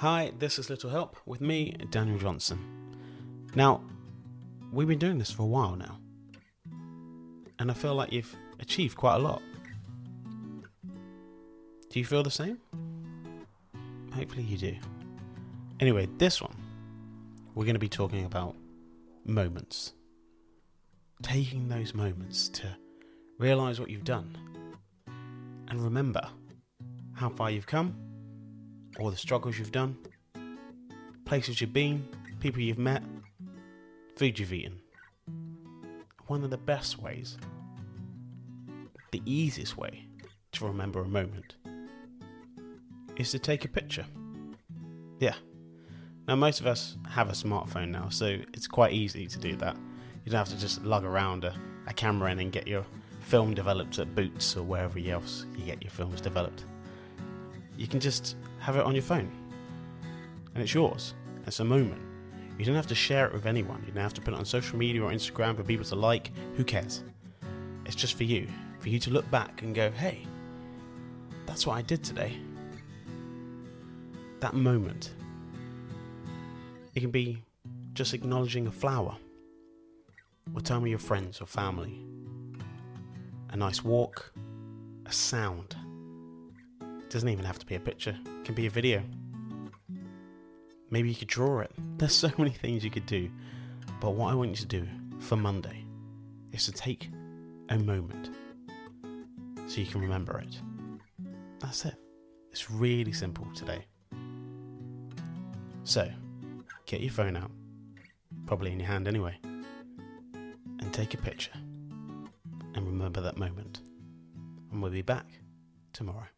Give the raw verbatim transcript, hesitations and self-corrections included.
Hi, this is Little Help with me, Daniel Johnson. Now, we've been doing this for a while now, and I feel like you've achieved quite a lot. Do you feel the same? Hopefully you do. Anyway, this one, we're going to be talking about moments. Taking those moments to realise what you've done and remember how far you've come, all the struggles you've done, places you've been, people you've met, food you've eaten. One of the best ways, the easiest way to remember a moment is to take a picture. Yeah. Now most of us have a smartphone now, so it's quite easy to do that. You don't have to just lug around a, a camera in and get your film developed at Boots or wherever else you get your films developed. You can just have it on your phone and it's yours. It's a moment. You don't have to share it with anyone. You don't have to put it on social media or Instagram for people to like. Who cares? It's just for you. For you to look back and go, hey, that's what I did today. That moment. It can be just acknowledging a flower, or time with your friends or family, a nice walk, a sound. It doesn't even have to be a picture. It can be a video. Maybe you could draw it. There's so many things you could do. But what I want you to do for Monday is to take a moment so you can remember it. That's it. It's really simple today. So, get your phone out, probably in your hand anyway, and take a picture and remember that moment. And we'll be back tomorrow.